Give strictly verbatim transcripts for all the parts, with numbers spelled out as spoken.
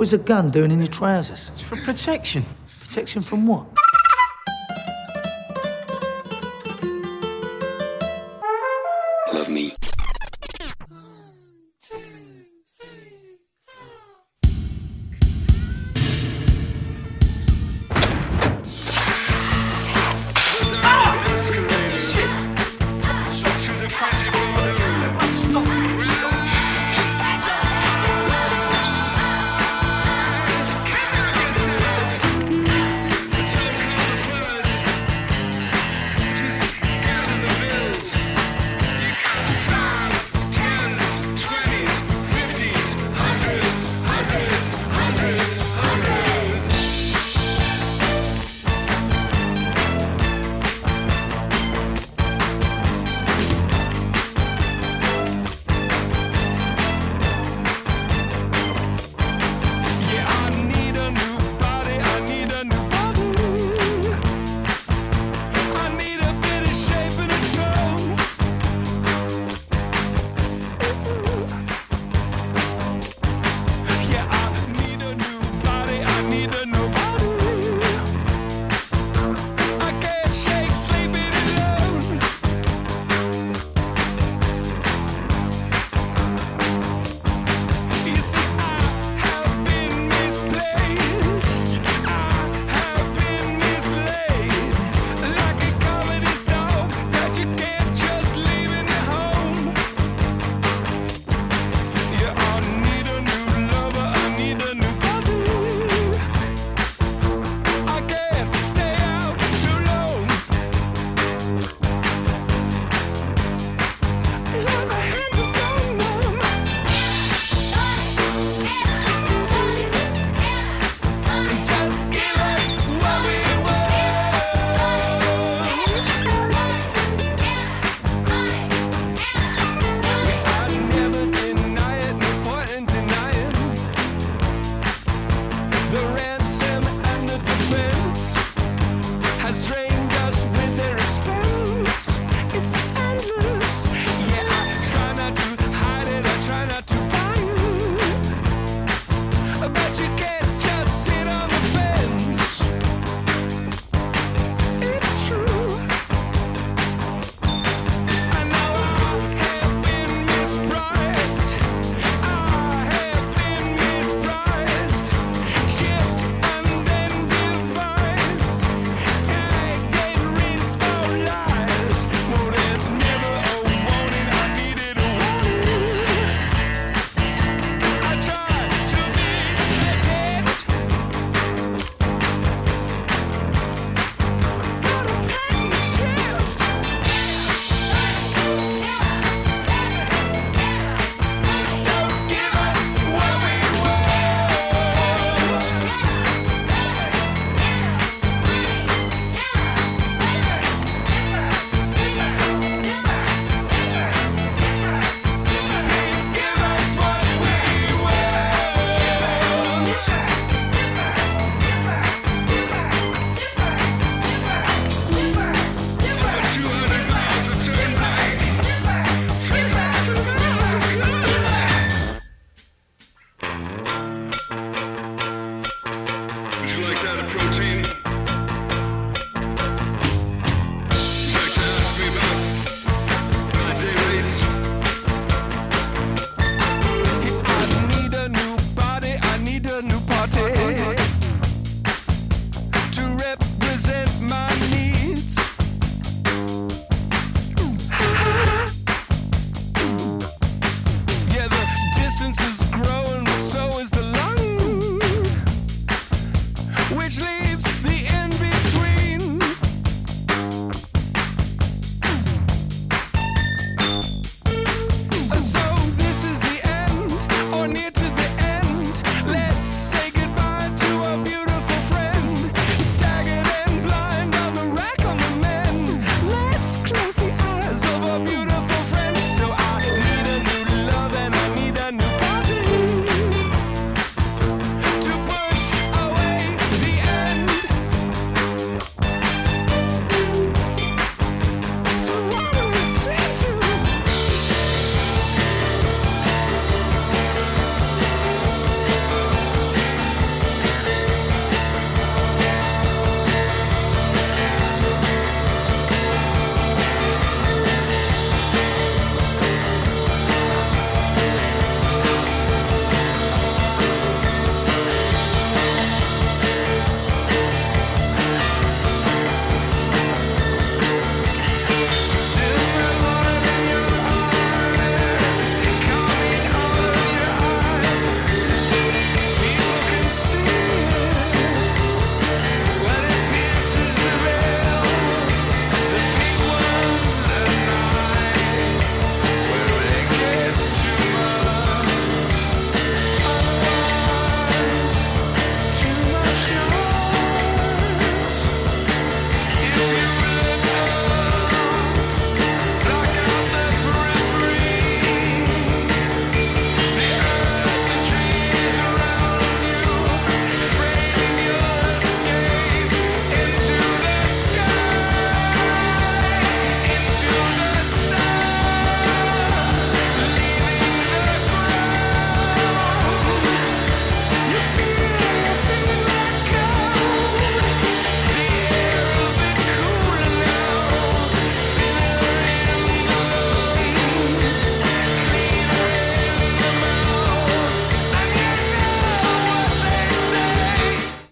What is a gun doing in your trousers? It's for protection. Protection from what? Love me.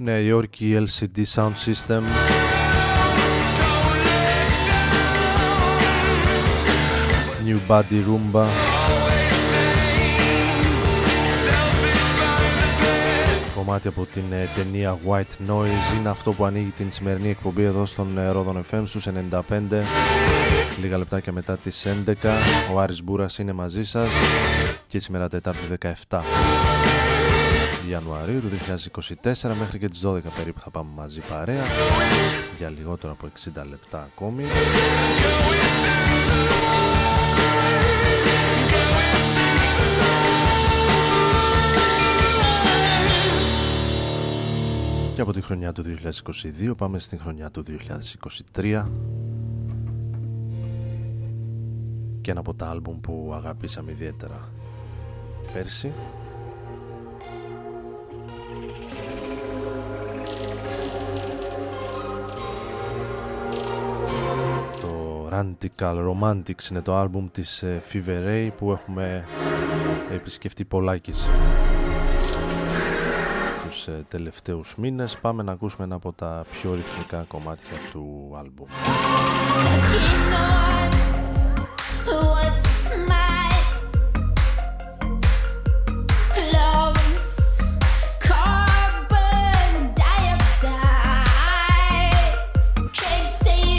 Νέα Υόρκη, ελ σι ντι Sound System. New Body, Roomba. Κομμάτι από την ταινία White Noise. Είναι αυτό που ανοίγει την σημερινή εκπομπή εδώ στον Rodon εφ εμ στους ενενήντα πέντε. Λίγα λεπτάκια μετά τις έντεκα. Ο Άρης Μπούρας είναι μαζί σας. Και σήμερα Τετάρτη δεκαεφτά Ιανουαρίου του είκοσι είκοσι τέσσερα μέχρι και τις δώδεκα περίπου θα πάμε μαζί παρέα για λιγότερο από εξήντα λεπτά ακόμη. Και από τη χρονιά του είκοσι είκοσι δύο πάμε στην χρονιά του είκοσι είκοσι τρία και ένα από τα άλμπουμ που αγαπήσαμε ιδιαίτερα πέρσι. Romantical Romantics είναι το άλμπουμ της Fever Ray που έχουμε επισκεφτεί πολλάκις τους τελευταίους μήνες. Πάμε να ακούσουμε ένα από τα πιο ρυθμικά κομμάτια του άλμπουμ. See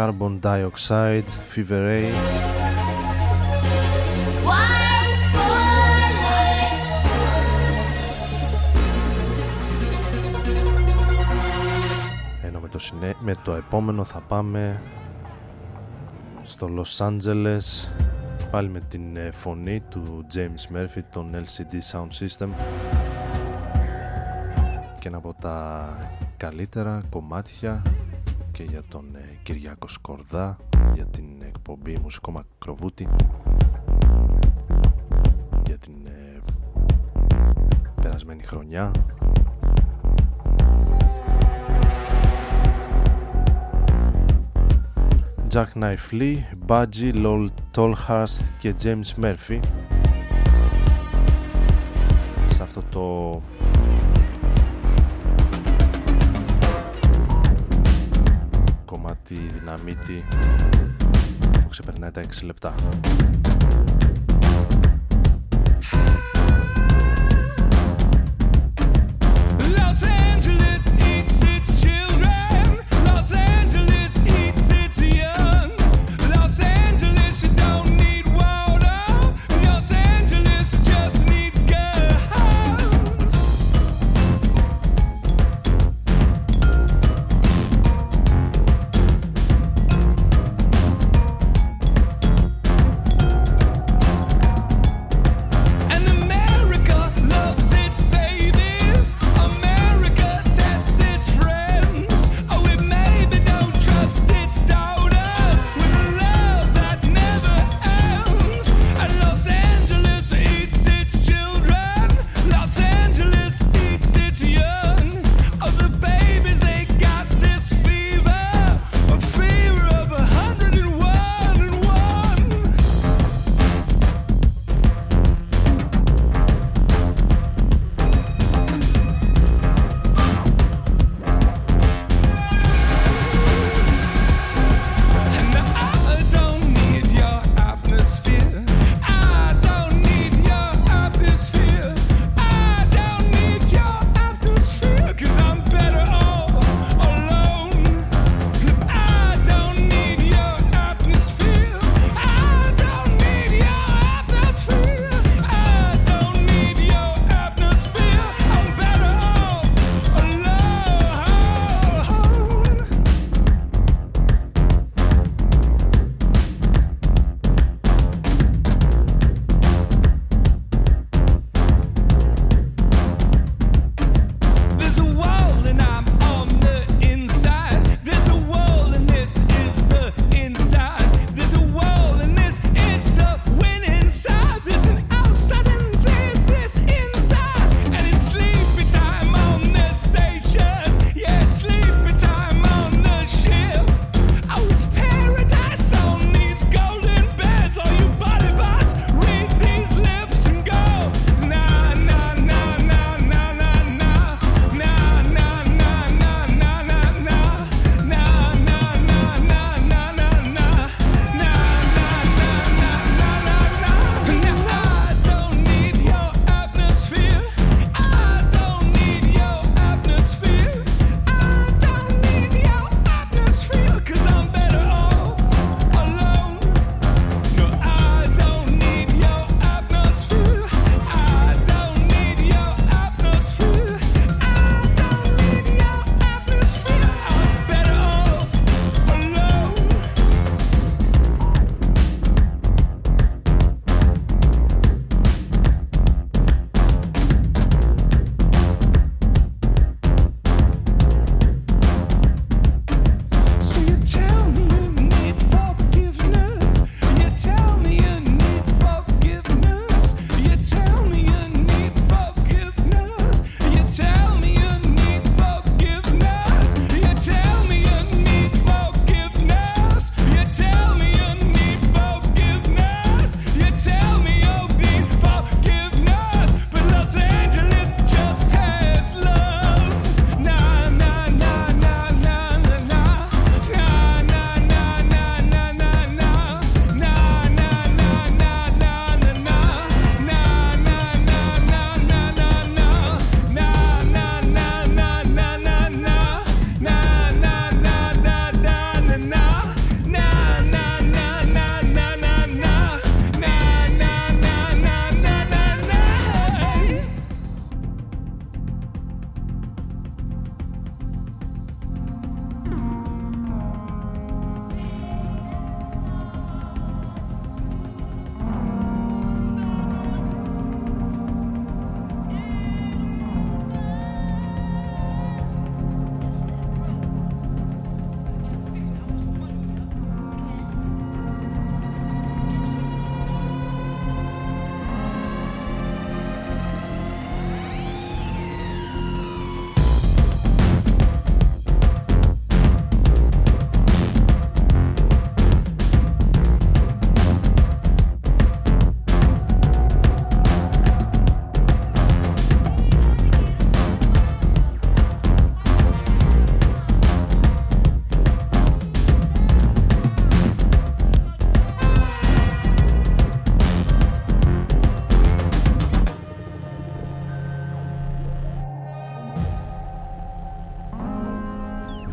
Carbon Dioxide, Fever Ray. Ενώ με το, συνέ... με το επόμενο θα πάμε στο Los Angeles, πάλι με την φωνή του James Murphy, τον ελ σι ντι Sound System, και ένα από τα καλύτερα κομμάτια και για τον Κυριάκο Σκορδά, για την εκπομπή Μουσικό Μακροβούτι, για την ε, περασμένη χρονιά. Jack Knife Lee, Budgie, Lol Tolhurst και James Murphy σε αυτό το κομμάτι δυναμίτη που ξεπερνάει τα έξι λεπτά.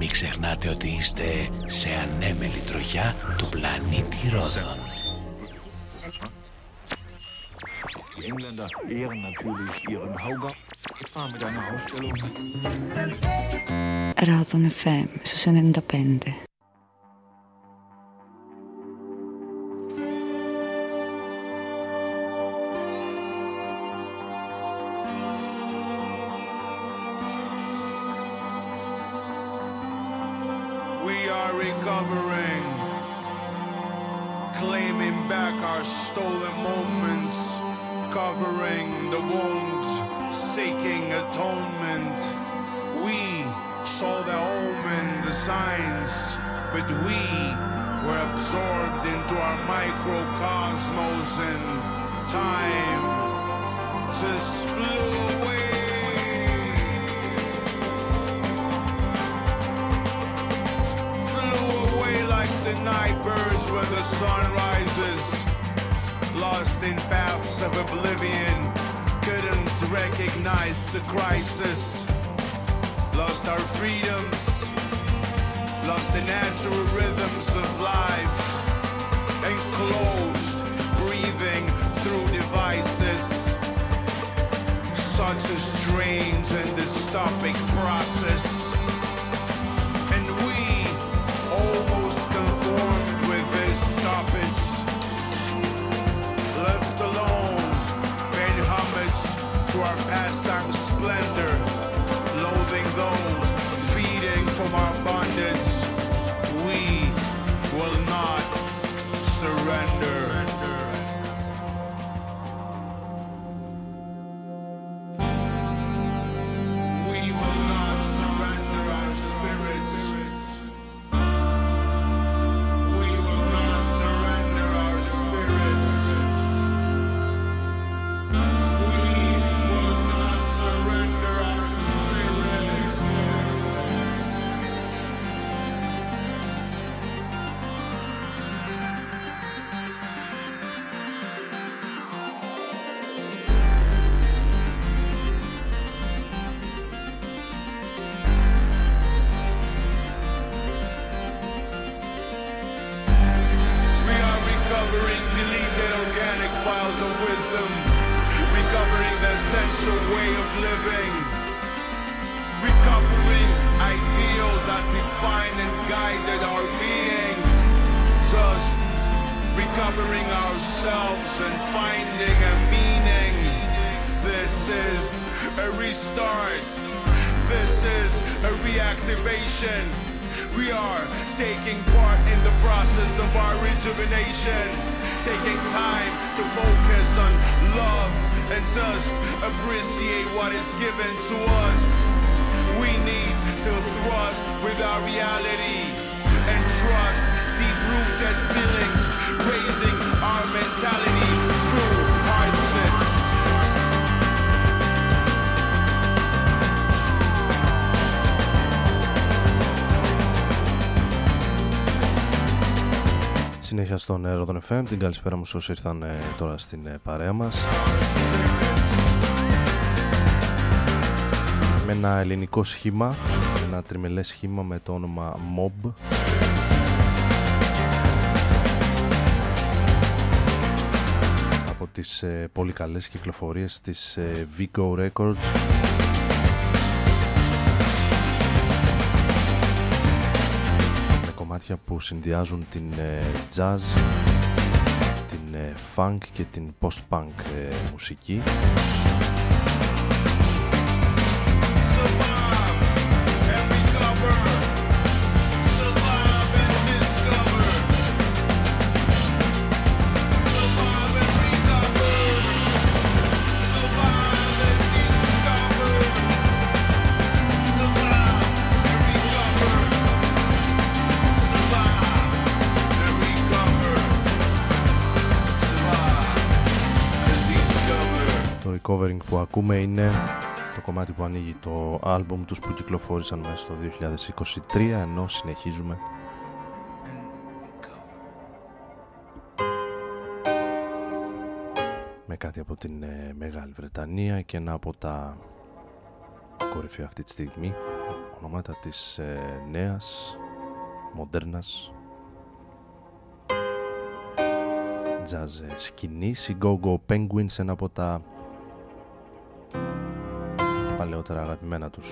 Μην ξεχνάτε ότι είστε σε ανέμελη τροχιά του πλανήτη Ρόδων. Die Engländer ehren natürlich ihren Hauger. Ah, mit einer Ausstellung. Rodon εφ εμ, στους ενενήντα πέντε. We are recovering, claiming back our stolen moments. Covering the wounds, seeking atonement. We saw the omen, the signs, but we were absorbed into our microcosmos and time just flew away. Flew away like the night birds when the sun rises. Lost in paths of oblivion, couldn't recognize the crisis. Lost our freedoms, lost the natural rhythms of life. Enclosed, breathing through devices. Such a strange and dystopic process. And we almost conformed with this stoppage. Left alone, paying homage to our pastime splendor, loathing those feeding from our bondage. We will not surrender. We will not surrender our spirits. We will not surrender our spirits. Συνέχεια στον Rodon εφ εμ, την καλησπέρα μου όσοι ήρθαν τώρα στην παρέα μας με ένα ελληνικό σχήμα, ένα τριμελές σχήμα με το όνομα Mob. Από τις ε, πολύ καλές κυκλοφορίες της ε, Vigo Records. Που συνδυάζουν την ε, jazz, την ε, funk και την post-punk ε, μουσική. Covering που ακούμε είναι το κομμάτι που ανοίγει το άλμπουμ τους που κυκλοφόρησαν μέσα στο δύο χιλιάδες είκοσι τρία, ενώ συνεχίζουμε με κάτι από την Μεγάλη Βρετανία και ένα από τα κορυφαία αυτή τη στιγμή ονόματα της ε, νέας, μοντέρνας τζάζ σκηνής, οι Go-Go Penguins, ένα από τα παλαιότερα αγαπημένα τους.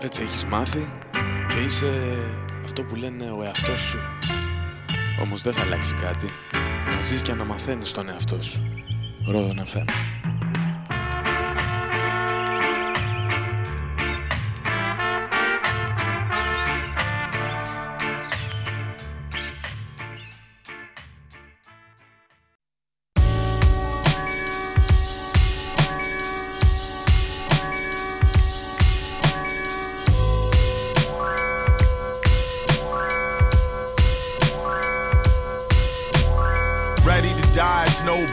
Έτσι έχεις μάθει και είσαι αυτό που λένε ο εαυτός σου. Όμως δεν θα αλλάξει κάτι. Να ζεις και να μαθαίνεις τον εαυτό σου. Rodon εφ εμ. Bye.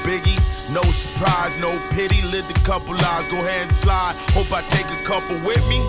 biggie. No surprise, no pity. Lived a couple lives, go ahead and slide. Hope I take a couple with me.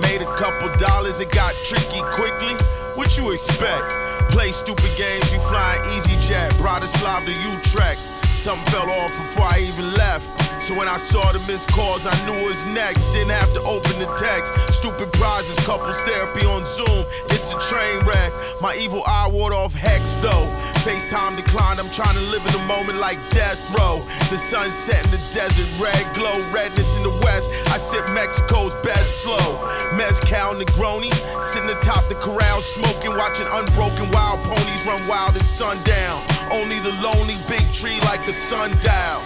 Made a couple dollars, it got tricky quickly. What you expect? Play stupid games, you flying EasyJet. Bratislava to Utrecht. Something fell off before I even left. So when I saw the missed calls, I knew it was next. Didn't have to open the text. Stupid prizes, couples therapy on Zoom. It's a train wreck. My evil eye ward off Hex though. FaceTime declined. I'm trying to live in the moment like death row. The sunset in the desert, red glow, redness in the west. I sip Mexico's best slow. Mezcal Negroni, sitting atop the corral, smoking, watching unbroken wild ponies run wild at sundown. Only the lonely big tree like the sundial.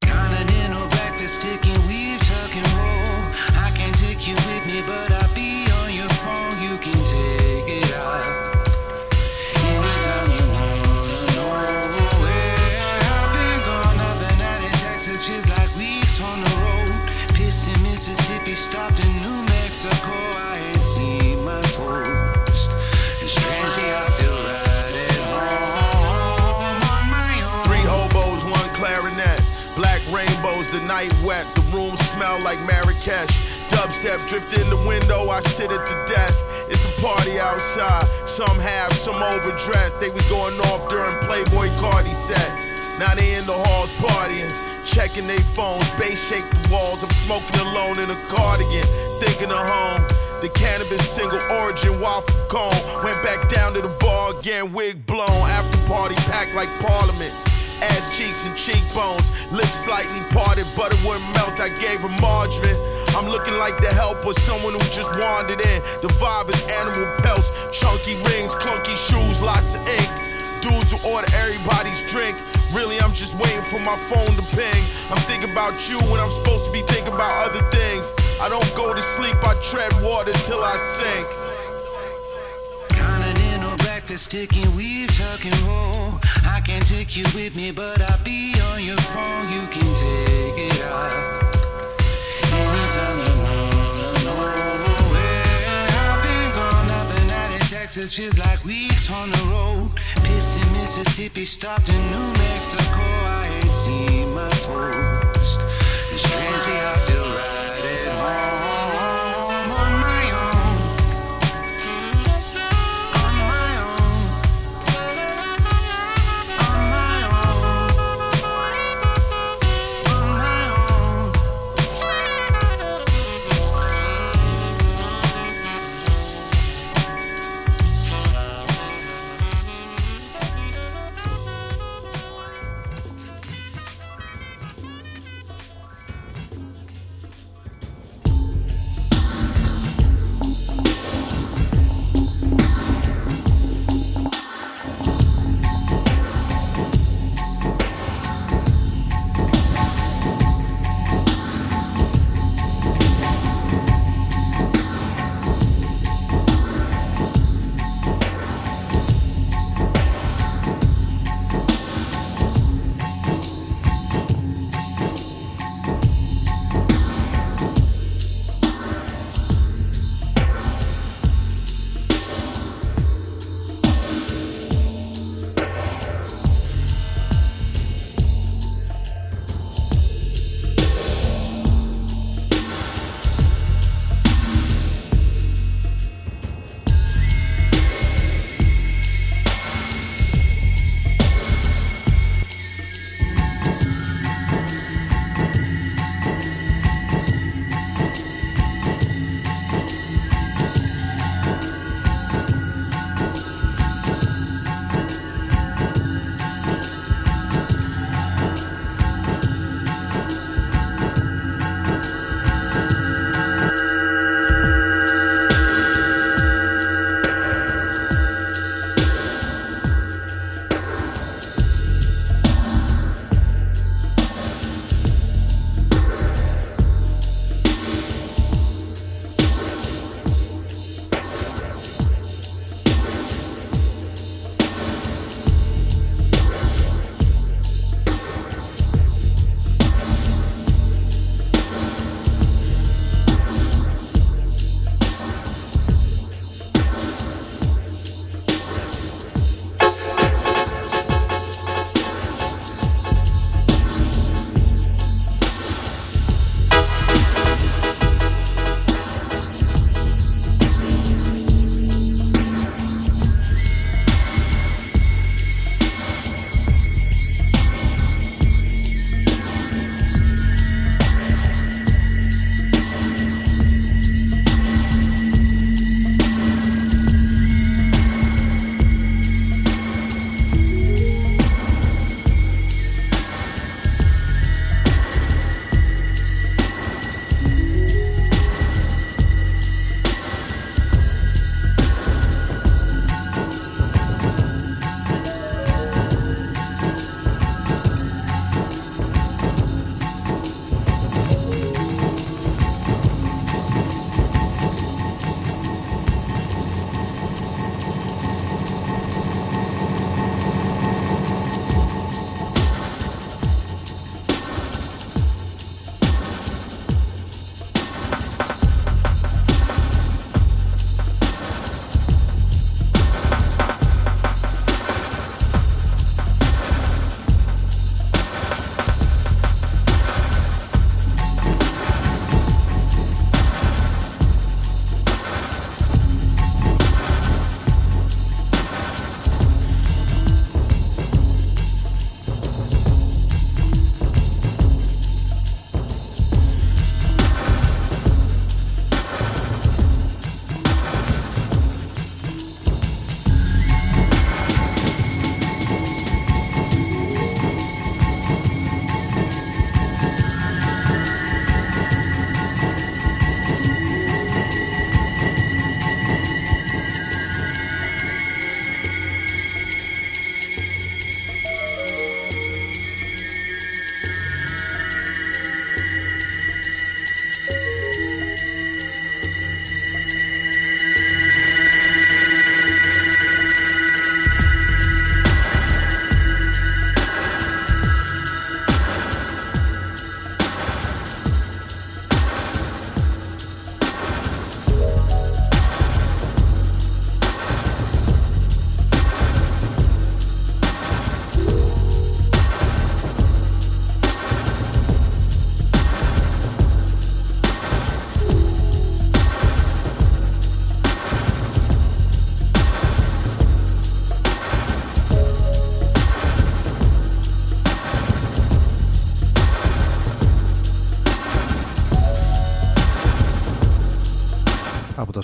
Continental breakfast, stick and weave, tuck and roll. I can't take you with me, but I'll be on your phone. You can take it out anytime you wanna know where I've been gone. Nothing out in Texas feels like weeks on the road. Piss in Mississippi, stopped in New Mexico. I ain't seen my folks. It's strangely I feel right. The night wet, the room smell like Marrakesh. Dubstep drift in the window, I sit at the desk. It's a party outside, some half, some overdressed. They was going off during Playboy Cardi set. Now they in the halls partying, checking they phones. Bass shake the walls, I'm smoking alone in a cardigan, thinking of home. The cannabis single origin waffle cone. Went back down to the bar again, wig blown. After party packed like Parliament. Ass cheeks and cheekbones, lips slightly parted, butter wouldn't melt, I gave her margarine. I'm looking like the help or someone who just wandered in. The vibe is animal pelts, chunky rings, clunky shoes, lots of ink. Dudes who order everybody's drink. Really, I'm just waiting for my phone to ping. I'm thinking about you when I'm supposed to be thinking about other things. I don't go to sleep, I tread water till I sink. Continental breakfast, stick and weave, tuck and roll. I can't take you with me, but I'll be on your phone. You can take it out anytime you want to know where I've been gone. Nothing out in Texas feels like weeks on the road. Piss in Mississippi, stopped in New Mexico. I ain't seen my folks. And strangely, I feel right at home.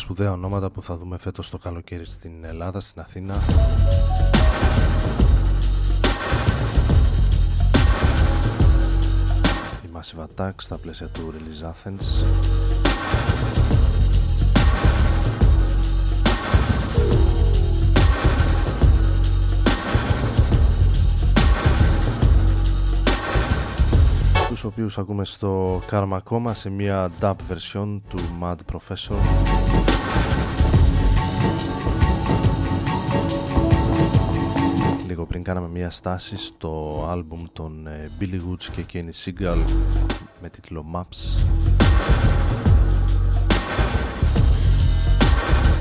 σπουδαία ονόματα που θα δούμε φέτος το καλοκαίρι στην Ελλάδα, στην Αθήνα. Η Massive Attack στα πλαίσια του Release Athens. Τους οποίους ακούμε στο Karma Coma σε μια dub version του Mad Professor. Λίγο πριν κάναμε μια στάση στο άλμπουμ των Billy Woods και Kenny Seagal με τίτλο Maps.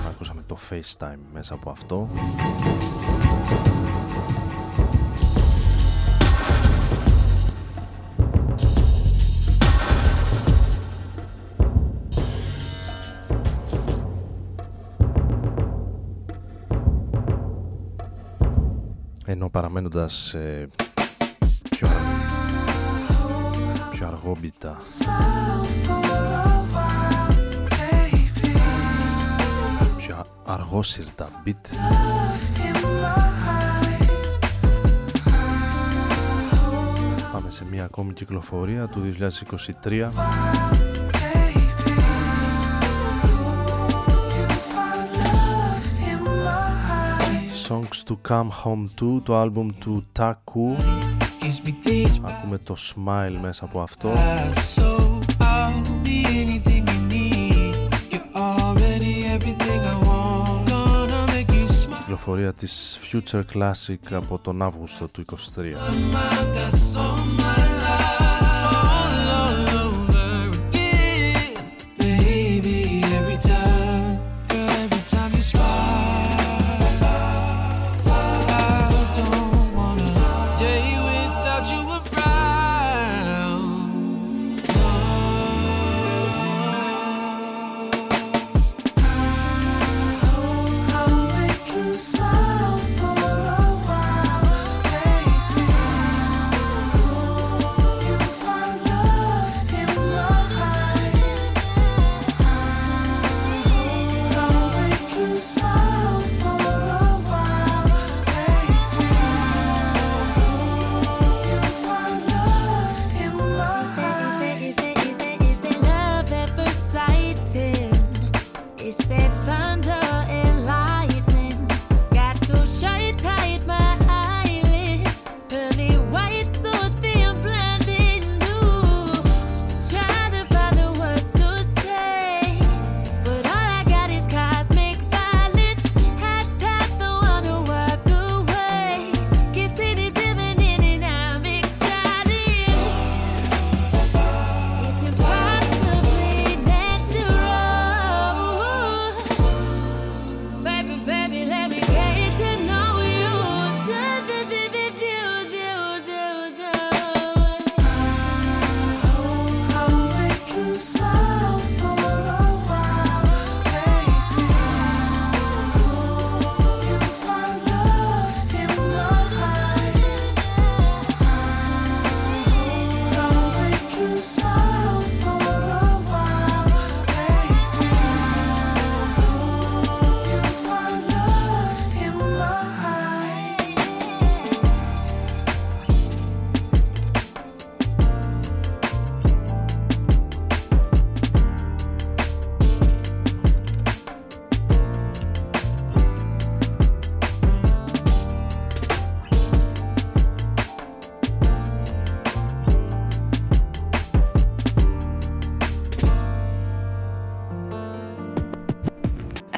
Ακούσαμε το FaceTime μέσα από αυτό. Ενώ παραμένοντας ε, πιο, πιο αργόμπιτα πιο αργόσυρτα beat, πάμε σε μια ακόμη κυκλοφορία του δύο χιλιάδες είκοσι τρία. Songs to Come Home To, το άλμπουμ του Taku. Ακούμε το Smile μέσα από αυτό. Κυκλοφορία της Future Classic από τον Αύγουστο του είκοσι τρία.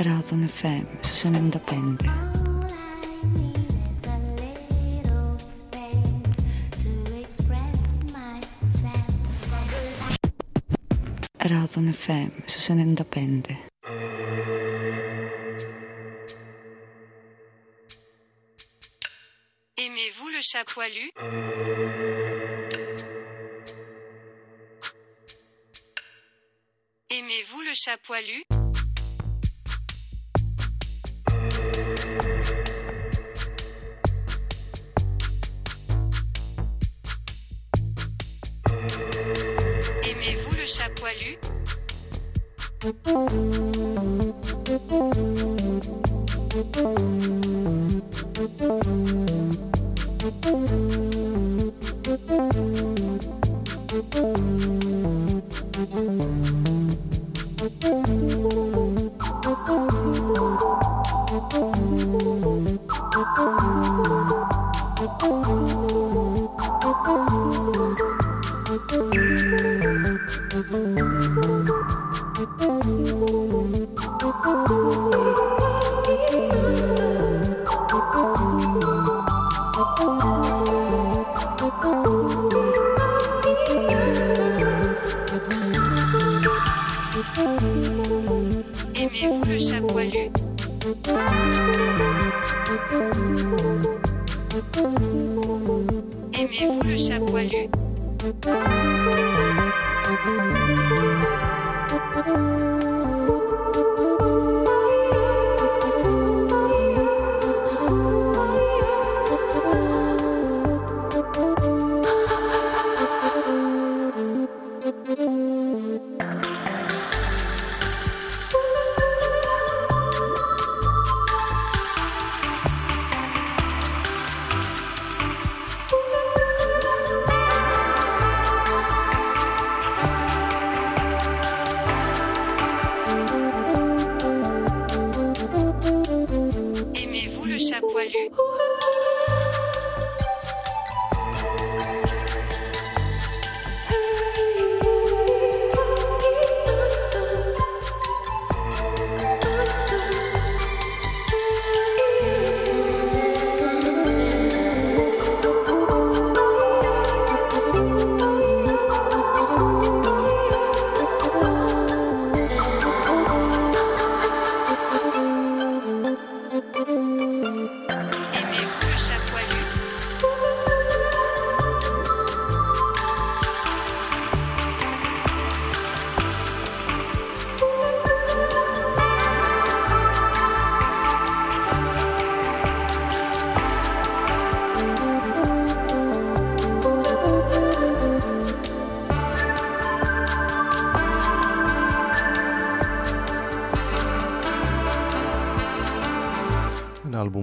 Rodon εφ εμ στους ενενήντα πέντε. Rodon εφ εμ στους ενενήντα πέντε. Aimez-vous le chat poilu? Aimez-vous le chat poilu? Aimez-vous le chat poilu?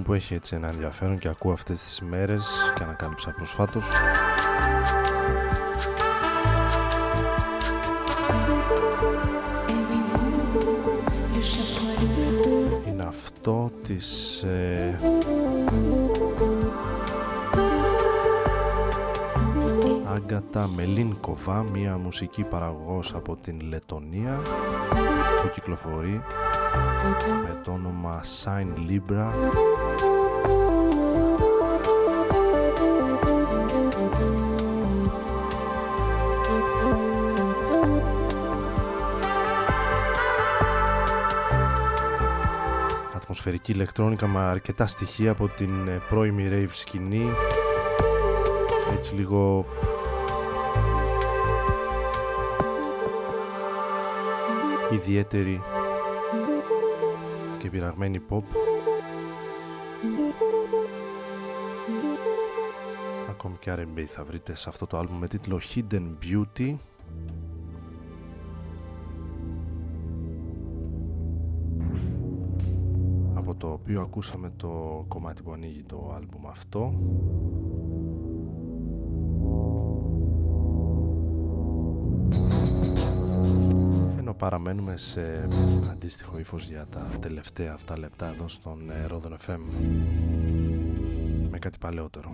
που έχει έτσι ένα ενδιαφέρον και ακούω αυτές τις μέρες και ανακάλυψα προσφάτως. Είναι αυτό της ε... Άγκατα Μελίνκοβα, μια μουσική παραγωγός από την Λετονία που κυκλοφορεί με το όνομα Sign Libra. Ατμοσφαιρική ηλεκτρόνικα με αρκετά στοιχεία από την πρώιμη rave σκηνή, έτσι λίγο ιδιαίτερη και πειραγμένη pop. Ακόμη και αρ εν μπι θα βρείτε σε αυτό το άλμπουμ με τίτλο Hidden Beauty. Από το οποίο ακούσαμε το κομμάτι που ανοίγει το άλμπουμ αυτό. Ενώ παραμένουμε σε αντίστοιχο ύφος για τα τελευταία αυτά λεπτά εδώ στον Rodon εφ εμ με κάτι παλαιότερο.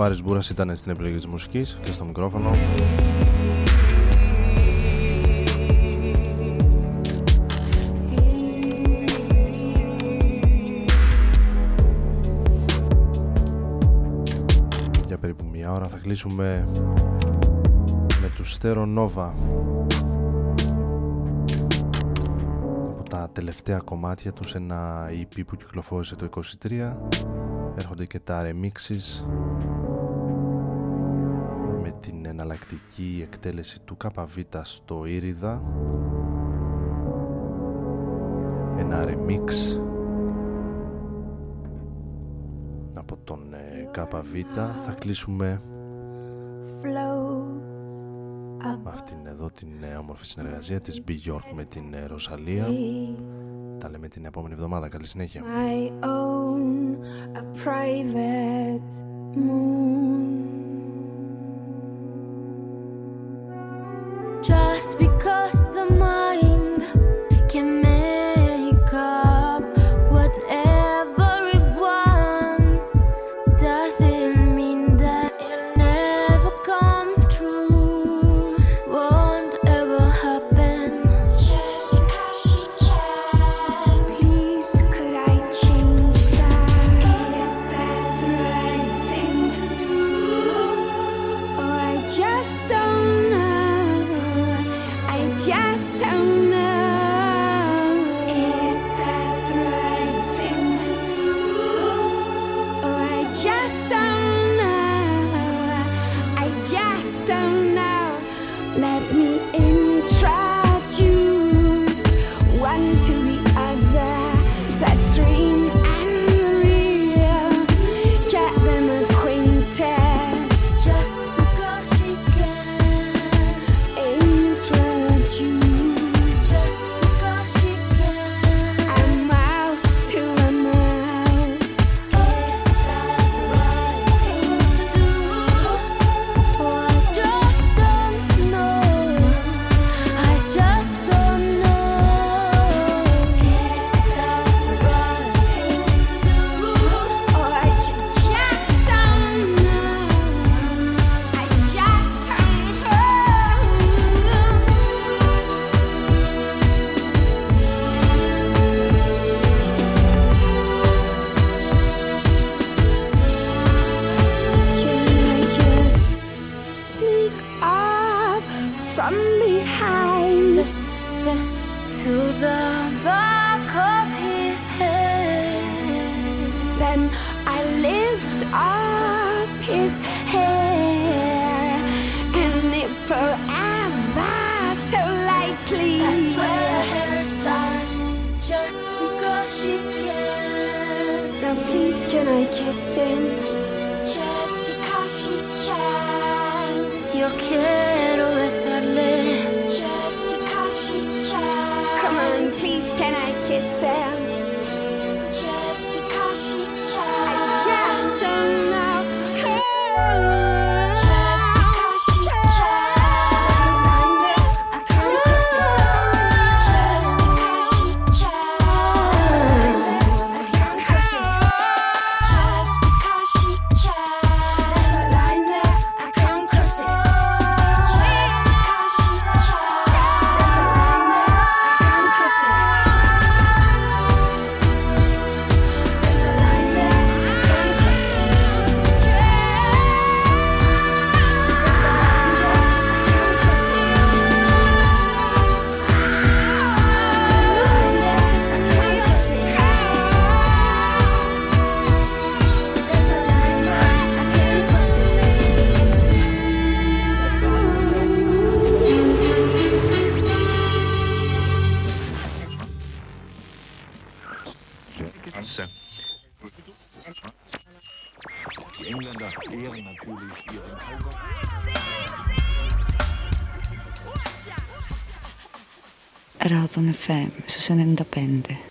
Ο Άρης Μπούρας ήταν στην επιλογή της μουσικής και στο μικρόφωνο. Για περίπου μία ώρα θα κλείσουμε με τους Stereo Nova, από τα τελευταία κομμάτια τους, ένα ι πι που κυκλοφόρησε το είκοσι τρία. Έρχονται και τα remixes με την εναλλακτική εκτέλεση του ΚΑΠΑΒΙΤΑ στο Ήριδα, ένα remix από τον ΚΑΠΑΒΙΤΑ. Θα κλείσουμε με αυτήν εδώ την όμορφη συνεργασία της Μπι Γιόρκ με την Ροσαλία. Τα λέμε την επόμενη εβδομάδα. Καλή συνέχεια. I own a private moon. Just because the mind can make up whatever it wants doesn't mean that it'll never come true. Won't ever happen. Just because she can. Please, could I change that? Is that the right thing to do? Or I just don't know. Just don't know. Is that the right thing to do? Oh, I just don't know. I just don't know. Let me introduce one to the other. That dream and the real. Jazz and a quintet. Just because she can. Intro. Just because she can. A mouth to a mouth. Is that the right thing to do? Oh, I just don't know. I just don't know. Is that the right thing to do? Oh, I ju- just don't know. I just don't know. Can I just sneak up from behind to the back of his head? Then I lift up his hair and nipple ever so lightly. That's where hair starts. Just because she can. Now please, can I kiss him? Just because she can. Yo quiero besarle. Just because she can. Come on, please, can I kiss him? Just because she can. I just don't know. Just because she can. I can't kiss him. Just because she can. I can't kiss him. Just because she can. I can't kiss him. Just because she can. I can't kiss him. There's a line there I can't cross it. There's a line there I can't cross it. There's a line there I can't cross it. There's a line there I can't cross Die Engländer ehren natürlich ihren Hauser. Rodon εφ εμ στους ενενήντα πέντε.